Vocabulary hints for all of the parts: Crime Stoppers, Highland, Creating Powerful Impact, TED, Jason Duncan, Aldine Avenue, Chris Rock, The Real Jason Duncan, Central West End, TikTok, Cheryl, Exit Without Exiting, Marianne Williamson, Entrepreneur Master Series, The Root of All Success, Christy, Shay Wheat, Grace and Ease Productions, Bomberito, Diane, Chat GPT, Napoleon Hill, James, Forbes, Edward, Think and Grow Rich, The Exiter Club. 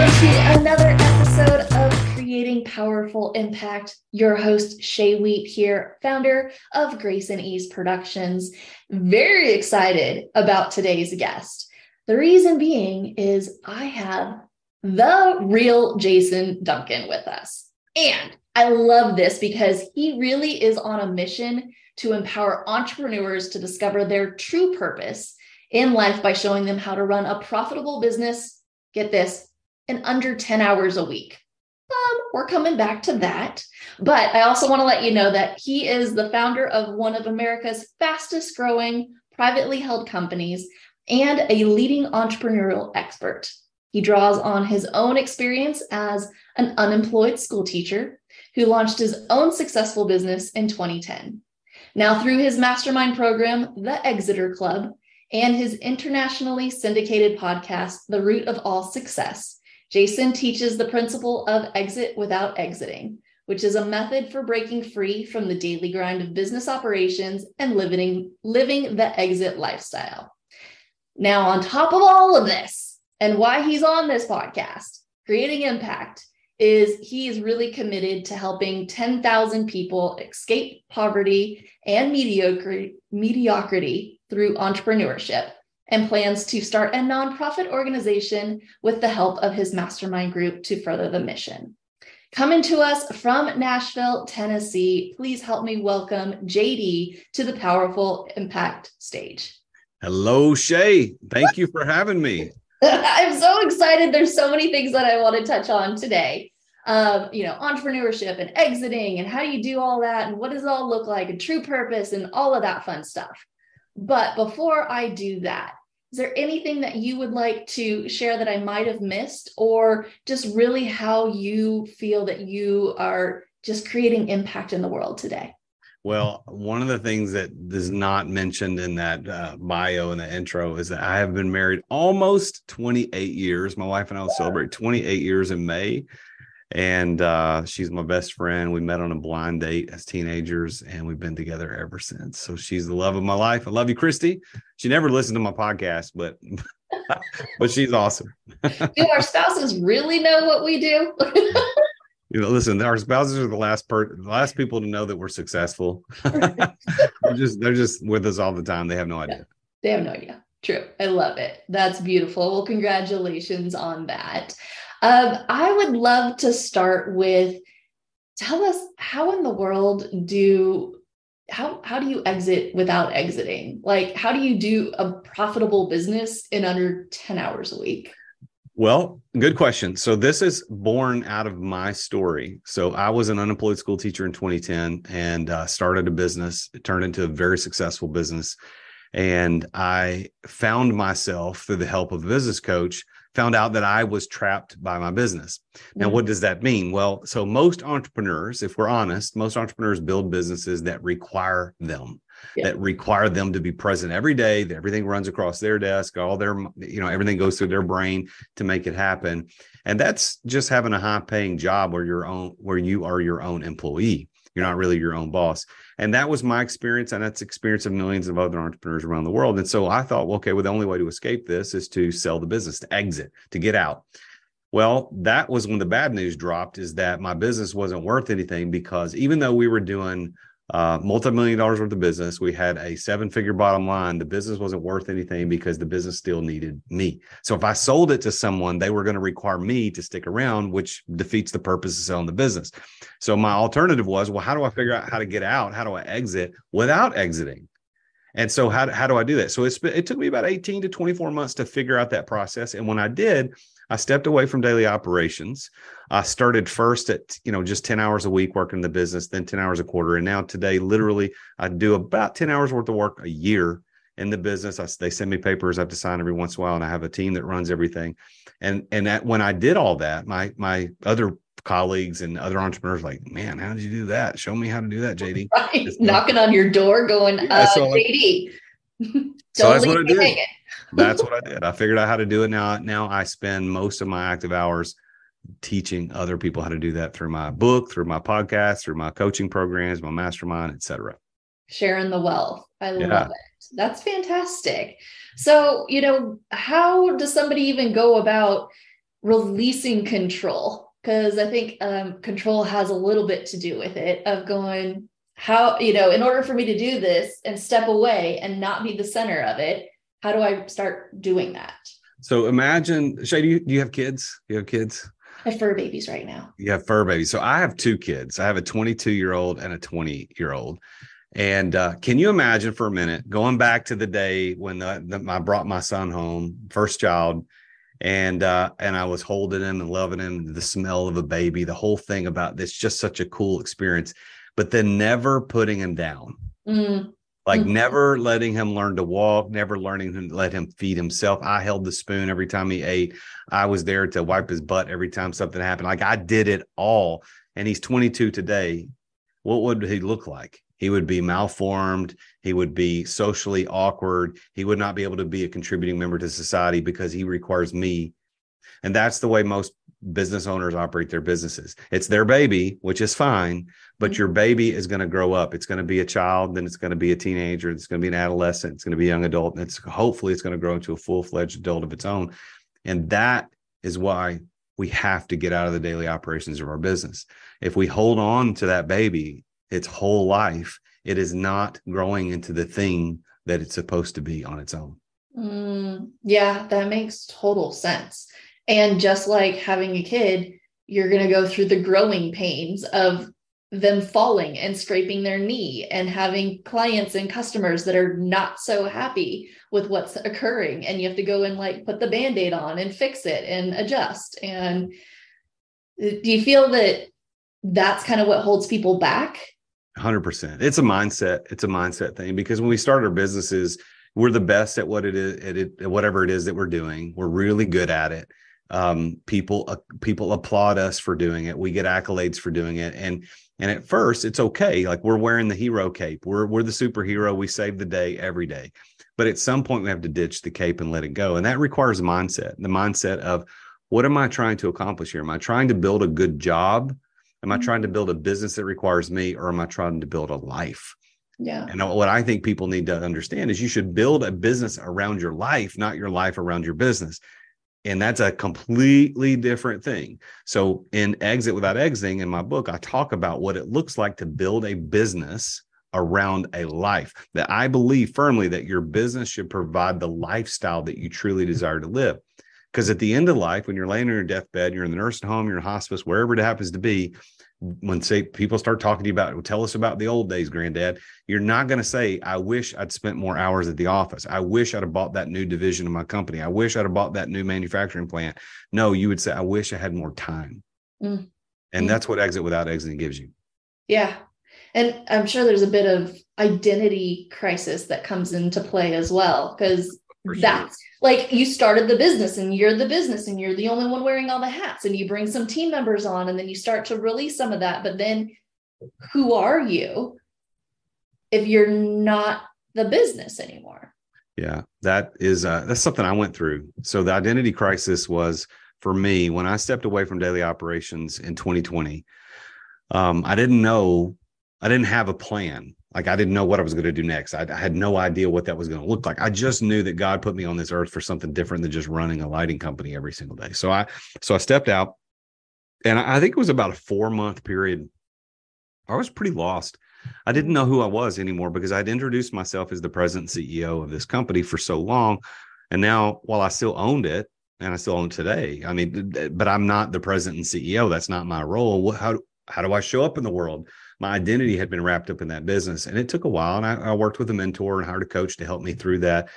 Welcome to another episode of Creating Powerful Impact. Your host, Shay Wheat here, founder of Grace and Ease Productions. Very excited about today's guest. The reason being is I have the real Jason Duncan with us. And I love this because he really is on a mission to empower entrepreneurs to discover their true purpose in life by showing them how to run a profitable business, get this, in under 10 hours a week. We're coming back to that. But I also want to let you know that he is the founder of one of America's fastest growing privately held companies and a leading entrepreneurial expert. He draws on his own experience as an unemployed school teacher who launched his own successful business in 2010. Now, through his mastermind program, The Exiter Club, and his internationally syndicated podcast, The Root of All Success, Jason teaches the principle of exit without exiting, which is a method for breaking free from the daily grind of business operations and living the exit lifestyle. Now, on top of all of this and why he's on this podcast, Creating Impact, is he is really committed to helping 10,000 people escape poverty and mediocrity through entrepreneurship, and plans to start a nonprofit organization with the help of his mastermind group to further the mission. Coming to us from Nashville, Tennessee, please help me welcome JD to the Powerful Impact stage. Hello, Shay. Thank you for having me. I'm so excited. There's so many things that I want to touch on today. Entrepreneurship and exiting and how you do all that and what does it all look like and true purpose and all of that fun stuff. But before I do that, is there anything that you would like to share that I might have missed, or just really how you feel that you are just creating impact in the world today? Well, one of the things that is not mentioned in that bio in the intro is that I have been married almost 28 years. My wife and I will celebrate 28 years in May, and she's my best friend. We met on a blind date as teenagers, and we've been together ever since. So she's the love of my life. I love you, Christy. She never listened to my podcast, but but she's awesome. Do our spouses really know what we do? Listen, our spouses are the last people to know that we're successful. They're just with us all the time. They have no idea. They have no idea. True. I love it. That's beautiful. Well, congratulations on that. I would love to start with, tell us how in the world how do you exit without exiting? Like, how do you do a profitable business in under 10 hours a week? Well, good question. So this is born out of my story. So I was an unemployed school teacher in 2010 and started a business. It turned into a very successful business. And I found myself, through the help of a business coach, found out that I was trapped by my business. Now, what does that mean? Well, so most entrepreneurs, if we're honest, most entrepreneurs build businesses that require them, that require them to be present every day, that everything runs across their desk, all their, everything goes through their brain to make it happen. And that's just having a high paying job where you are your own employee. You're not really your own boss. And that was my experience. And that's the experience of millions of other entrepreneurs around the world. And so I thought, well, okay, well, the only way to escape this is to sell the business, to exit, to get out. Well, that was when the bad news dropped, is that my business wasn't worth anything, because even though we were doing $multi-million worth of business, we had a 7-figure bottom line, the business wasn't worth anything because the business still needed me. So if I sold it to someone, they were going to require me to stick around, which defeats the purpose of selling the business. So my alternative was, well, how do I figure out how to get out? How do I exit without exiting? And so how do I do that? So it took me about 18 to 24 months to figure out that process. And when I did, I stepped away from daily operations. I started first at, just 10 hours a week working the business, then 10 hours a quarter. And now today, literally, I do about 10 hours worth of work a year in the business. They send me papers I have to sign every once in a while, and I have a team that runs everything. And when I did all that, my other colleagues and other entrepreneurs were like, man, how did you do that? Show me how to do that, JD. Right. Knocking on your door going, JD, don't leave me hanging. That's what I did. I figured out how to do it. Now I spend most of my active hours teaching other people how to do that through my book, through my podcast, through my coaching programs, my mastermind, et cetera. Sharing the wealth. I love it. That's fantastic. So, how does somebody even go about releasing control, because I think control has a little bit to do with it, of going, how, you know, in order for me to do this and step away and not be the center of it, how do I start doing that? So imagine, Shay, do you have kids? Do you have kids? I have fur babies right now. You have fur babies. So I have two kids. I have a 22-year-old and a 20-year-old. And can you imagine for a minute going back to the day when I brought my son home, first child, and I was holding him and loving him, the smell of a baby, the whole thing about this, just such a cool experience, but then never putting him down. Mm. Like never letting him learn to walk, never learning to let him feed himself. I held the spoon every time he ate. I was there to wipe his butt every time something happened. Like I did it all. And he's 22 today. What would he look like? He would be malformed. He would be socially awkward. He would not be able to be a contributing member to society because he requires me. And that's the way most business owners operate their businesses. It's their baby, which is fine, but your baby is going to grow up. It's going to be a child, then it's going to be a teenager, it's going to be an adolescent, it's going to be a young adult, and hopefully it's going to grow into a full-fledged adult of its own. And that is why we have to get out of the daily operations of our business. If we hold on to that baby its whole life, it is not growing into the thing that it's supposed to be on its own. Yeah, that makes total sense. And just like having a kid, you're going to go through the growing pains of them falling and scraping their knee and having clients and customers that are not so happy with what's occurring. And you have to go and like put the Band-Aid on and fix it and adjust. And do you feel that that's kind of what holds people back? 100%. It's a mindset. It's a mindset thing, because when we start our businesses, we're the best at what it is, at whatever it is that we're doing. We're really good at it. People applaud us for doing it. We get accolades for doing it. And at first it's okay. Like we're wearing the hero cape. We're the superhero. We save the day every day. But at some point we have to ditch the cape and let it go. And that requires mindset, the mindset of what am I trying to accomplish here? Am I trying to build a good job? Am I trying to build a business that requires me, or am I trying to build a life? Yeah. And what I think people need to understand is you should build a business around your life, not your life around your business. And that's a completely different thing. So in Exit Without Exiting, in my book, I talk about what it looks like to build a business around a life, that I believe firmly that your business should provide the lifestyle that you truly desire to live. Because at the end of life, when you're laying on your deathbed, you're in the nursing home, you're in hospice, wherever it happens to be, when say people start talking to you about, tell us about the old days, granddad, you're not going to say, I wish I'd spent more hours at the office. I wish I'd have bought that new division of my company. I wish I'd have bought that new manufacturing plant. No, you would say, I wish I had more time. Mm-hmm. And that's what Exit Without Exiting gives you. Yeah. And I'm sure there's a bit of identity crisis that comes into play as well, because that's like you started the business and you're the business and you're the only one wearing all the hats, and you bring some team members on and then you start to release some of that. But then who are you if you're not the business anymore? Yeah, that is that's something I went through. So the identity crisis was for me when I stepped away from daily operations in 2020. I didn't have a plan. Like I didn't know what I was going to do next. I had no idea what that was going to look like. I just knew that God put me on this earth for something different than just running a lighting company every single day. So I stepped out, and I think it was about a 4-month period. I was pretty lost. I didn't know who I was anymore, because I'd introduced myself as the president and CEO of this company for so long. And now while I still owned it, and I still own today, I mean, but I'm not the president and CEO. That's not my role. How do I show up in the world? My identity had been wrapped up in that business, and it took a while. And I worked with a mentor and hired a coach to help me through that.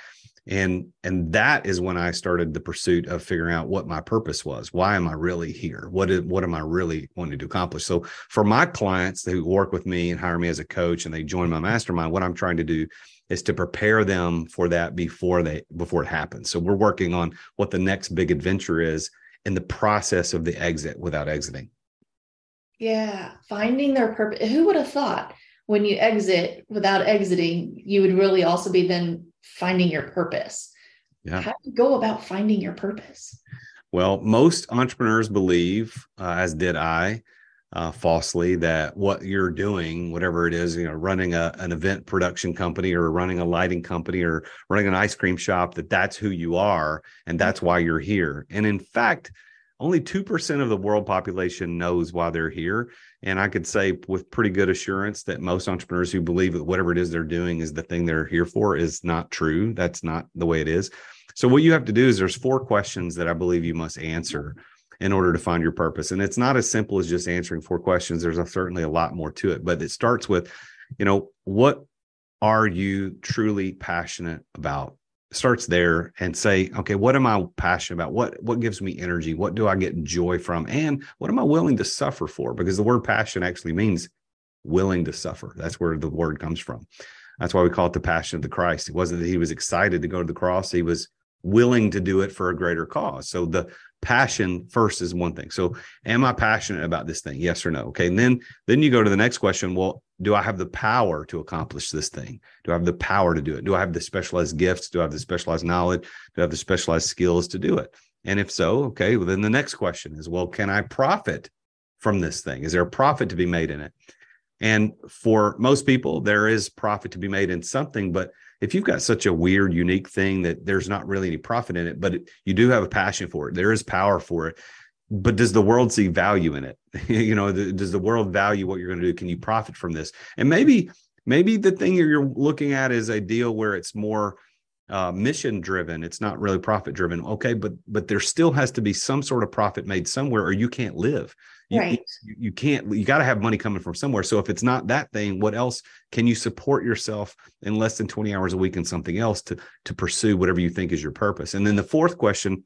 And that is when I started the pursuit of figuring out what my purpose was. Why am I really here? What am I really wanting to accomplish? So for my clients who work with me and hire me as a coach and they join my mastermind, what I'm trying to do is to prepare them for that before it happens. So we're working on what the next big adventure is in the process of the exit without exiting. Yeah. Finding their purpose. Who would have thought when you exit without exiting, you would really also be then finding your purpose? Yeah. How do you go about finding your purpose? Well, most entrepreneurs believe, as did I, falsely, that what you're doing, whatever it is, you know, running an event production company or running a lighting company or running an ice cream shop, that's who you are. And that's why you're here. And in fact, Only 2% of the world population knows why they're here. And I could say with pretty good assurance that most entrepreneurs who believe that whatever it is they're doing is the thing they're here for is not true. That's not the way it is. So what you have to do is there's 4 questions that I believe you must answer in order to find your purpose. And it's not as simple as just answering 4 questions. There's certainly a lot more to it, but it starts with, what are you truly passionate about? Starts there and say, okay, what am I passionate about? What gives me energy? What do I get joy from? And what am I willing to suffer for? Because the word passion actually means willing to suffer. That's where the word comes from. That's why we call it the passion of the Christ. It wasn't that he was excited to go to the cross. He was willing to do it for a greater cause. So the passion first is one thing. So am I passionate about this thing? Yes or no? Okay. And then you go to the next question. Well, do I have the power to accomplish this thing? Do I have the power to do it? Do I have the specialized gifts? Do I have the specialized knowledge? Do I have the specialized skills to do it? And if so, okay, well, then the next question is, well, can I profit from this thing? Is there a profit to be made in it? And for most people, there is profit to be made in something, but if you've got such a weird, unique thing that there's not really any profit in it, but you do have a passion for it, there is power for it, but does the world see value in it? Does the world value what you're going to do? Can you profit from this? And maybe the thing you're looking at is a deal where it's more mission driven. It's not really profit driven. Okay. But there still has to be some sort of profit made somewhere or you can't live. You got to have money coming from somewhere. So if it's not that thing, what else can you support yourself in less than 20 hours a week in something else to pursue whatever you think is your purpose? And then the fourth question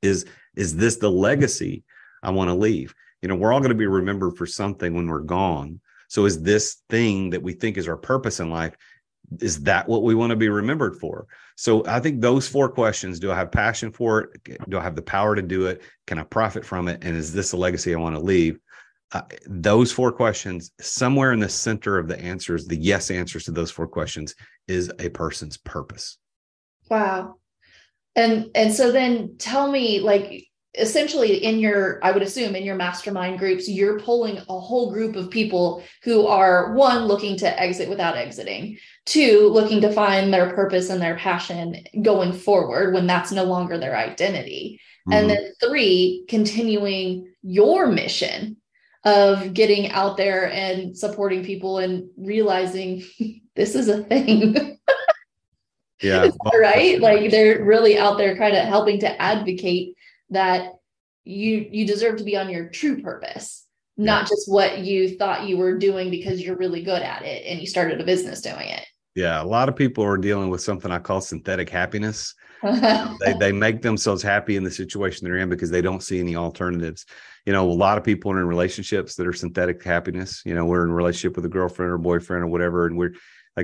is this the legacy I want to leave? We're all going to be remembered for something when we're gone. So is this thing that we think is our purpose in life, is that what we want to be remembered for? So I think those 4 questions, do I have passion for it? Do I have the power to do it? Can I profit from it? And is this a legacy I want to leave? Those 4 questions, somewhere in the center of the answers, the yes answers to those 4 questions is a person's purpose. Wow. And so then tell me, essentially I would assume in your mastermind groups, you're pulling a whole group of people who are 1, looking to exit without exiting, 2, looking to find their purpose and their passion going forward when that's no longer their identity. Mm-hmm. And then 3, continuing your mission of getting out there and supporting people and realizing this is a thing. Yeah. Right. They're really out there kind of helping to advocate that you deserve to be on your true purpose, not just what you thought you were doing because you're really good at it and you started a business doing it. Yeah. A lot of people are dealing with something I call synthetic happiness. They make themselves happy in the situation they're in because they don't see any alternatives. A lot of people are in relationships that are synthetic happiness. We're in a relationship with a girlfriend or boyfriend or whatever, and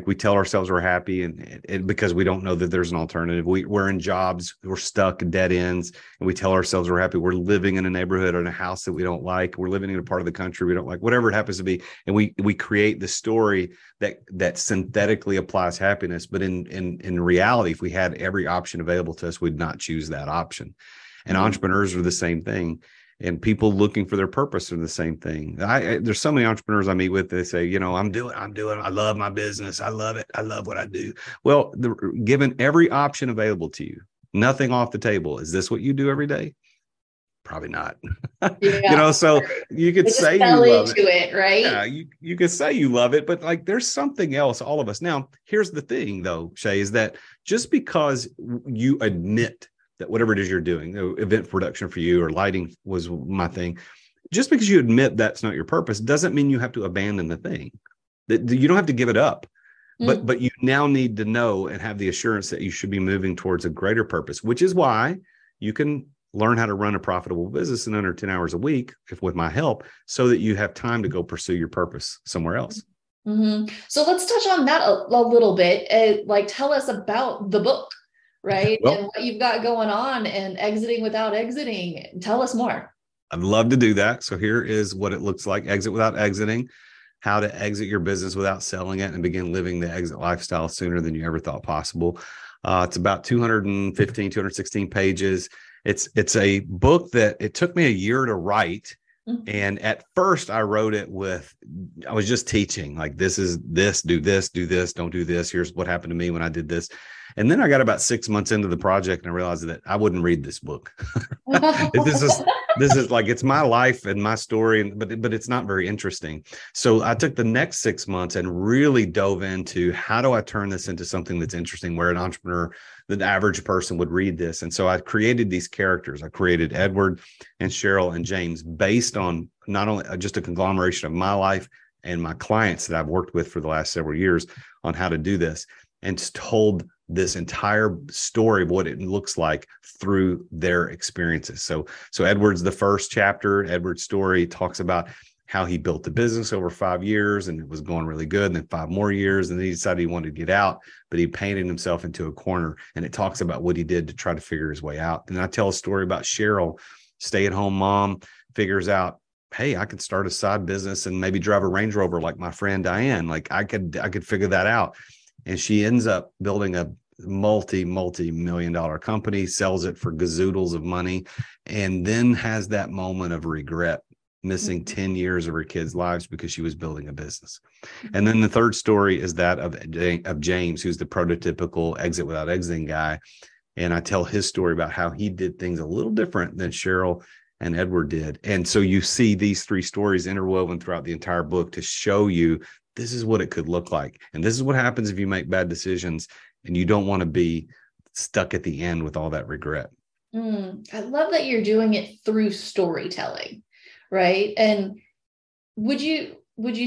we tell ourselves we're happy and because we don't know that there's an alternative. We're in jobs, we're stuck in dead ends, and we tell ourselves we're happy. We're living in a neighborhood or in a house that we don't like. We're living in a part of the country we don't like, whatever it happens to be. And we create the story that synthetically applies happiness. But in reality, if we had every option available to us, we'd not choose that option. And entrepreneurs are the same thing. And people looking for their purpose are the same thing. There's so many entrepreneurs I meet with. They say, I love my business. I love it. I love what I do. Well, given every option available to you, nothing off the table. Is this what you do every day? Probably not. So you could say you love it, right? Yeah, you could say you love it, but there's something else. All of us. Now, here's the thing, though, Shay, is that just because you admit that whatever it is you're doing, event production for you or lighting was my thing, just because you admit that's not your purpose doesn't mean you have to abandon the thing. That you don't have to give it up, but you now need to know and have the assurance that you should be moving towards a greater purpose, which is why you can learn how to run a profitable business in under 10 hours a week with my help, so that you have time to go pursue your purpose somewhere else. Mm-hmm. So let's touch on that a little bit. Tell us about the book. Right. Well, and what you've got going on and exiting without exiting. Tell us more. I'd love to do that. So here is what it looks like. Exit Without Exiting, how to exit your business without selling it and begin living the exit lifestyle sooner than you ever thought possible. It's about 216 pages. It's a book that it took me a year to write. And at first I wrote it I was just teaching, do this, don't do this. Here's what happened to me when I did this. And then I got about 6 months into the project and I realized that I wouldn't read this book. This is This is like, it's my life and my story, and, but it's not very interesting. So I took the next 6 months and really dove into how do I turn this into something that's interesting, where an entrepreneur, the average person would read this. And so I created these characters. I created Edward and Cheryl and James based on not only just a conglomeration of my life and my clients that I've worked with for the last several years on how to do this, and told this entire story of what it looks like through their experiences. So Edward's the first chapter. Edward's story talks about how he built the business over 5 years, and it was going really good, and then 5 more years, and then he decided he wanted to get out, but he painted himself into a corner, and it talks about what he did to try to figure his way out. And I tell a story about Cheryl, stay-at-home mom, figures out, hey, I could start a side business and maybe drive a Range Rover like my friend Diane. Like I could figure that out. And she ends up building a multi-million dollar company, sells it for gazoodles of money, and then has that moment of regret, missing 10 years of her kids' lives because she was building a business. And then the third story is that of James, who's the prototypical Exit Without Exiting guy. And I tell his story about how he did things a little different than Cheryl and Edward did. And so you see these three stories interwoven throughout the entire book to show you this is what it could look like. And this is what happens if you make bad decisions and you don't want to be stuck at the end with all that regret. I love that you're doing it through storytelling, right? And would you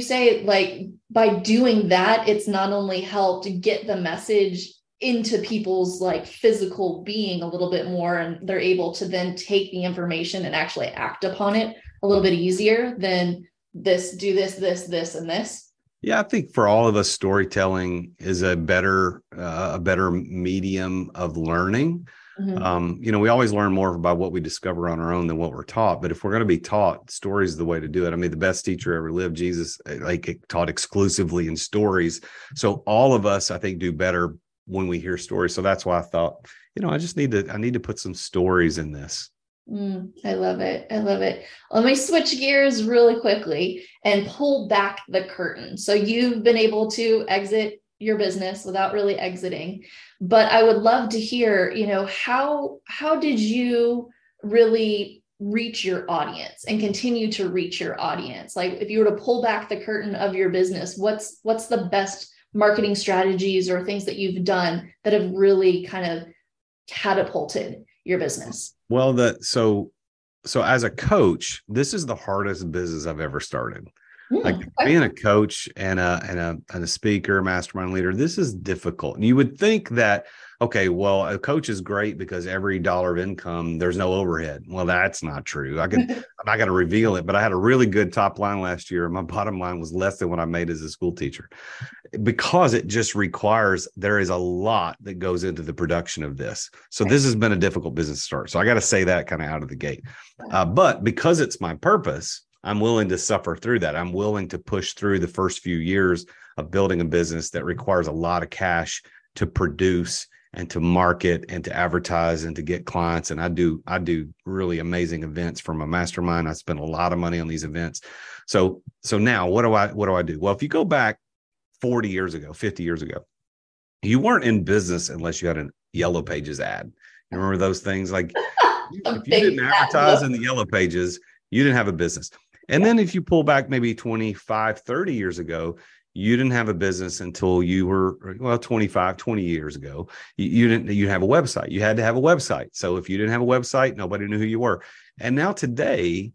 say, like, by doing that, it's not only helped get the message into people's like physical being a little bit more, and they're able to then take the information and actually act upon it a little bit easier than this, do this, this, this, and this? Yeah, I think for all of us, storytelling is a better medium of learning. Mm-hmm. We always learn more by what we discover on our own than what we're taught. But if we're going to be taught, stories is the way to do it. I mean, the best teacher ever lived, Jesus, like, taught exclusively in stories. So all of us, I think, do better when we hear stories. So that's why I thought, I need to put some stories in this. I love it. Let me switch gears really quickly and pull back the curtain. So you've been able to exit your business without really exiting, but I would love to hear, how did you really reach your audience and continue to reach your audience? Like, if you were to pull back the curtain of your business, what's the best marketing strategies or things that you've done that have really kind of catapulted your business? Well, so as a coach, this is the hardest business I've ever started. Being a coach and a speaker, mastermind leader, this is difficult. And you would think that, okay, well, a coach is great because every dollar of income, there's no overhead. Well, that's not true. I'm not going to reveal it, but I had a really good top line last year. And my bottom line was less than what I made as a school teacher, because it just requires, there is a lot that goes into the production of this. So this has been a difficult business to start. So I got to say that kind of out of the gate. But because it's my purpose, I'm willing to suffer through that. I'm willing to push through the first few years of building a business that requires a lot of cash to produce and to market and to advertise and to get clients. And I do really amazing events for my mastermind. I spend a lot of money on these events. So now what do I do? Well, if you go back 40 years ago, 50 years ago, you weren't in business unless you had a Yellow Pages ad. You remember those things? Like, if you didn't advertise in the Yellow Pages, you didn't have a business. And then if you pull back maybe 25, 30 years ago, you didn't have a business until you were, 20 years ago. You have a website. You had to have a website. So if you didn't have a website, nobody knew who you were. And now today,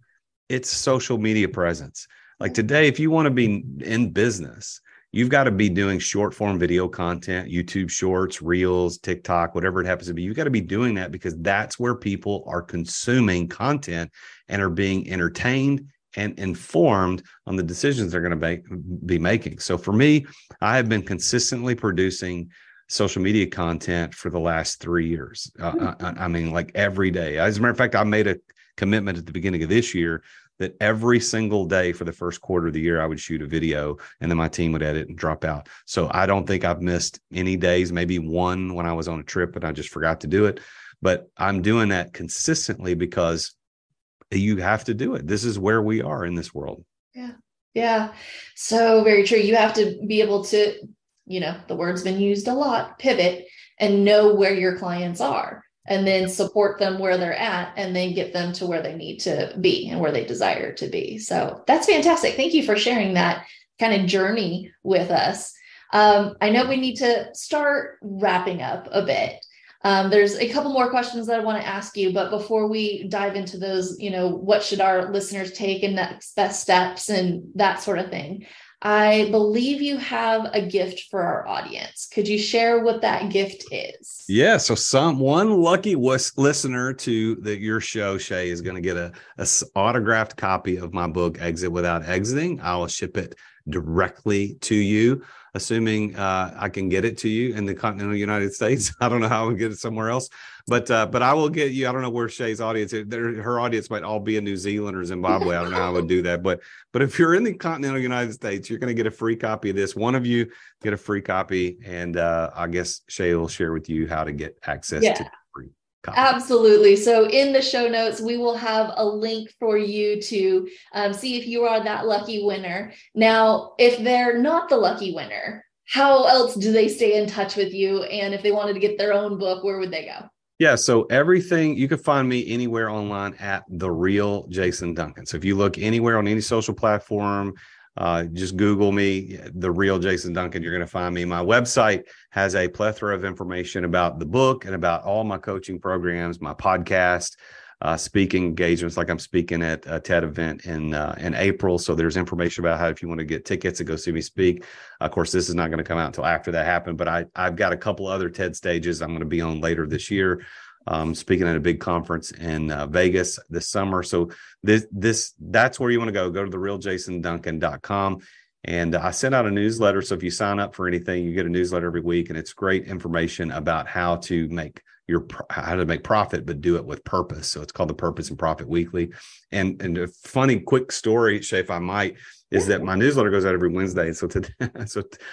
it's social media presence. Like, today, if you want to be in business, you've got to be doing short form video content, YouTube shorts, reels, TikTok, whatever it happens to be. You've got to be doing that because that's where people are consuming content and are being entertained and informed on the decisions they're going to be making. So for me, I have been consistently producing social media content for the last 3 years. I mean, every day. As a matter of fact, I made a commitment at the beginning of this year that every single day for the first quarter of the year, I would shoot a video, and then my team would edit and drop out. So I don't think I've missed any days, maybe one when I was on a trip and I just forgot to do it. But I'm doing that consistently because you have to do it. This is where we are in this world. Yeah. So very true. You have to be able to, the word's been used a lot, pivot and know where your clients are. and then support them where they're at, and then get them to where they need to be and where they desire to be. So that's fantastic. Thank you for sharing that kind of journey with us. I know we need to start wrapping up a bit. There's a couple more questions that I want to ask you, but before we dive into those, you know, what should our listeners take and next best steps and that sort of thing? I believe you have a gift for our audience. Could you share what that gift is? Yeah. So one lucky listener to your show, Shay, is going to get an autographed copy of my book, Exit Without Exiting. I'll ship it directly to you, assuming I can get it to you in the continental United States. I don't know how I would get it somewhere else, but I will get you. I don't know where Shay's audience is. Her audience might all be in New Zealand or Zimbabwe. I don't know how I would do that. But if you're in the continental United States, you're going to get a free copy of this. One of you get a free copy, and I guess Shay will share with you how to get access to the free copy. Absolutely. So in the show notes, we will have a link for you to see if you are that lucky winner. Now, if they're not the lucky winner, how else do they stay in touch with you? And if they wanted to get their own book, where would they go? Yeah. So everything, you can find me anywhere online at The Real Jason Duncan. So if you look anywhere on any social platform, just Google me, The Real Jason Duncan, you're going to find me. My website has a plethora of information about the book and about all my coaching programs, my podcast, speaking engagements. Like I'm speaking at a TED event in April. So there's information about how, if you want to get tickets to go see me speak. Of course, this is not going to come out until after that happened, but I've got a couple other TED stages I'm going to be on later this year. Speaking at a big conference in Vegas this summer. So that's where you want to go. Go to therealjasonduncan.com. And I sent out a newsletter. So if you sign up for anything, you get a newsletter every week, and it's great information about how to make profit, but do it with purpose. So it's called the Purpose and Profit Weekly. And a funny quick story, Shay, if I might, is that my newsletter goes out every Wednesday. So today,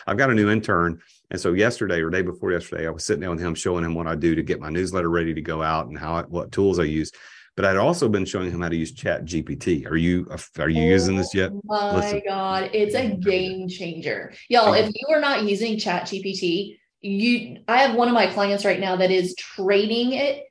I've got a new intern. And so yesterday or day before yesterday, I was sitting down with him, showing him what I do to get my newsletter ready to go out and what tools I use. But I'd also been showing him how to use Chat GPT. Are you using this yet? Oh my God, it's a game changer. Y'all, if you are not using Chat GPT, I have one of my clients right now that is training it.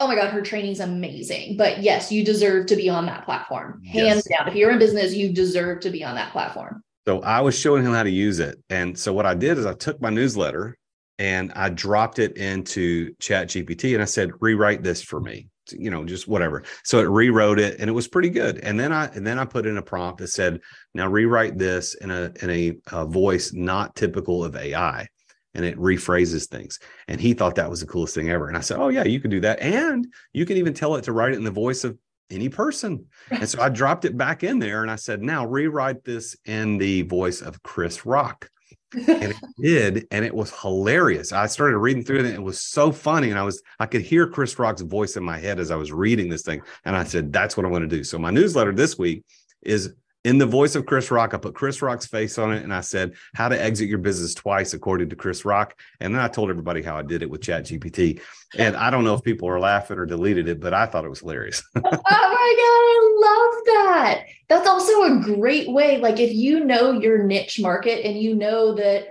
Oh my God, her training's amazing. But yes, you deserve to be on that platform. Hands down. If you're in business, you deserve to be on that platform. So I was showing him how to use it. And so what I did is I took my newsletter and I dropped it into Chat GPT and I said, rewrite this for me. You know, just whatever. So it rewrote it, and it was pretty good. And then I put in a prompt that said, now rewrite this in a voice not typical of AI, and it rephrases things. And he thought that was the coolest thing ever. And I said, oh yeah, you can do that. And you can even tell it to write it in the voice of any person. And so I dropped it back in there and I said, now rewrite this in the voice of Chris Rock. And it did. And it was hilarious. I started reading through it and it was so funny. And I could hear Chris Rock's voice in my head as I was reading this thing. And I said, that's what I'm going to do. So my newsletter this week is in the voice of Chris Rock. I put Chris Rock's face on it. And I said, how to exit your business twice, according to Chris Rock. And then I told everybody how I did it with ChatGPT. And I don't know if people are laughing or deleted it, but I thought it was hilarious. Oh my God, I love that. That's also a great way. Like if you know your niche market and you know that,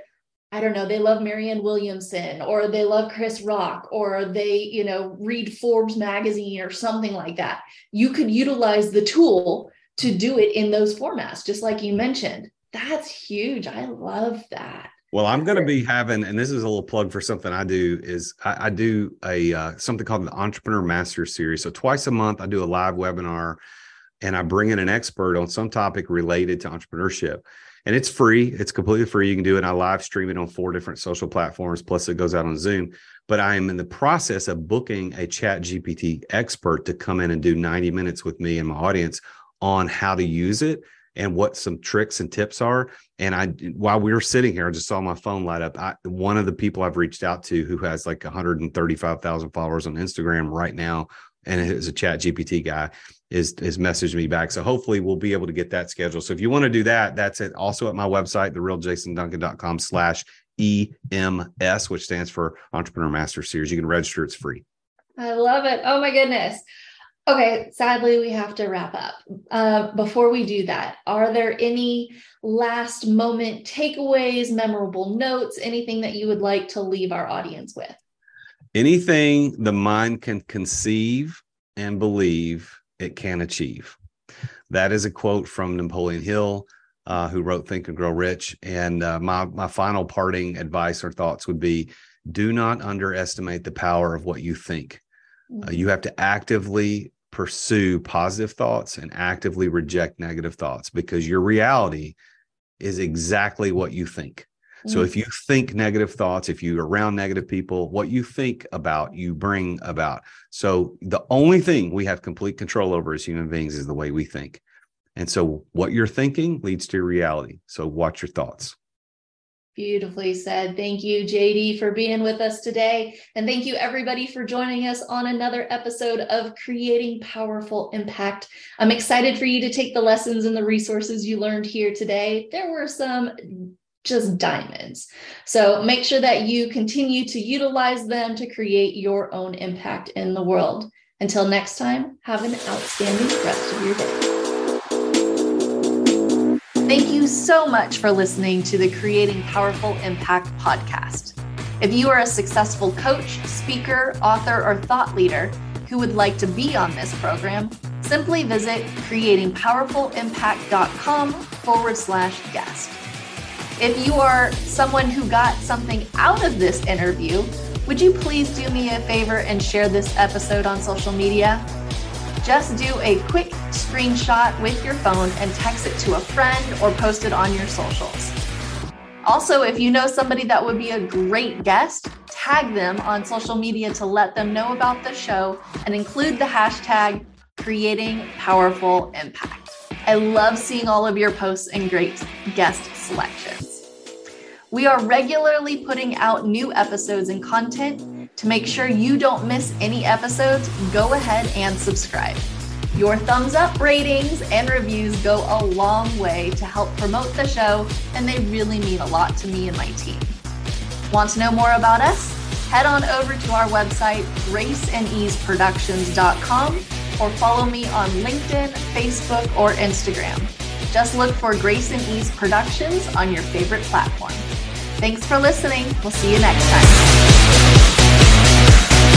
I don't know, they love Marianne Williamson or they love Chris Rock or they, you know, read Forbes magazine or something like that. You could utilize the tool to do it in those formats, just like you mentioned. That's huge. I love that. Well, I'm going to be having, and this is a little plug for something I do, is I do a something called the Entrepreneur Master Series. So twice a month, I do a live webinar and I bring in an expert on some topic related to entrepreneurship. And it's free. It's completely free. You can do it. I live stream it on 4 different social platforms. Plus it goes out on Zoom. But I am in the process of booking a ChatGPT expert to come in and do 90 minutes with me and my audience on how to use it and what some tricks and tips are. And while we were sitting here, I just saw my phone light up. One of the people I've reached out to who has like 135,000 followers on Instagram right now, and is a ChatGPT guy, is messaged me back. So hopefully we'll be able to get that scheduled. So if you want to do that, that's it. Also at my website, therealjasonduncan.com/EMS, which stands for Entrepreneur Master Series. You can register. It's free. I love it. Oh my goodness. Okay, sadly, we have to wrap up. Before we do that, are there any last moment takeaways, memorable notes, anything that you would like to leave our audience with? Anything the mind can conceive and believe, it can achieve. That is a quote from Napoleon Hill, who wrote Think and Grow Rich. And my final parting advice or thoughts would be, do not underestimate the power of what you think. You have to actively pursue positive thoughts and actively reject negative thoughts, because your reality is exactly what you think. So if you think negative thoughts, if you're around negative people, what you think about, you bring about. So the only thing we have complete control over as human beings is the way we think. And so what you're thinking leads to your reality. So watch your thoughts. Beautifully said. Thank you, JD, for being with us today. And thank you, everybody, for joining us on another episode of Creating Powerful Impact. I'm excited for you to take the lessons and the resources you learned here today. There were some just diamonds. So make sure that you continue to utilize them to create your own impact in the world. Until next time, have an outstanding rest of your day. Thank you so much for listening to the Creating Powerful Impact podcast. If you are a successful coach, speaker, author, or thought leader who would like to be on this program, simply visit creatingpowerfulimpact.com/guest. If you are someone who got something out of this interview, would you please do me a favor and share this episode on social media? Just do a quick screenshot with your phone and text it to a friend or post it on your socials. Also, if you know somebody that would be a great guest, tag them on social media to let them know about the show and include the hashtag #CreatingPowerfulImpact. I love seeing all of your posts and great guest selections. We are regularly putting out new episodes and content. To make sure you don't miss any episodes, go ahead and subscribe. Your thumbs up, ratings, and reviews go a long way to help promote the show, and they really mean a lot to me and my team. Want to know more about us? Head on over to our website, graceandeaseproductions.com. or follow me on LinkedIn, Facebook, or Instagram. Just look for Grace and Ease Productions on your favorite platform. Thanks for listening. We'll see you next time.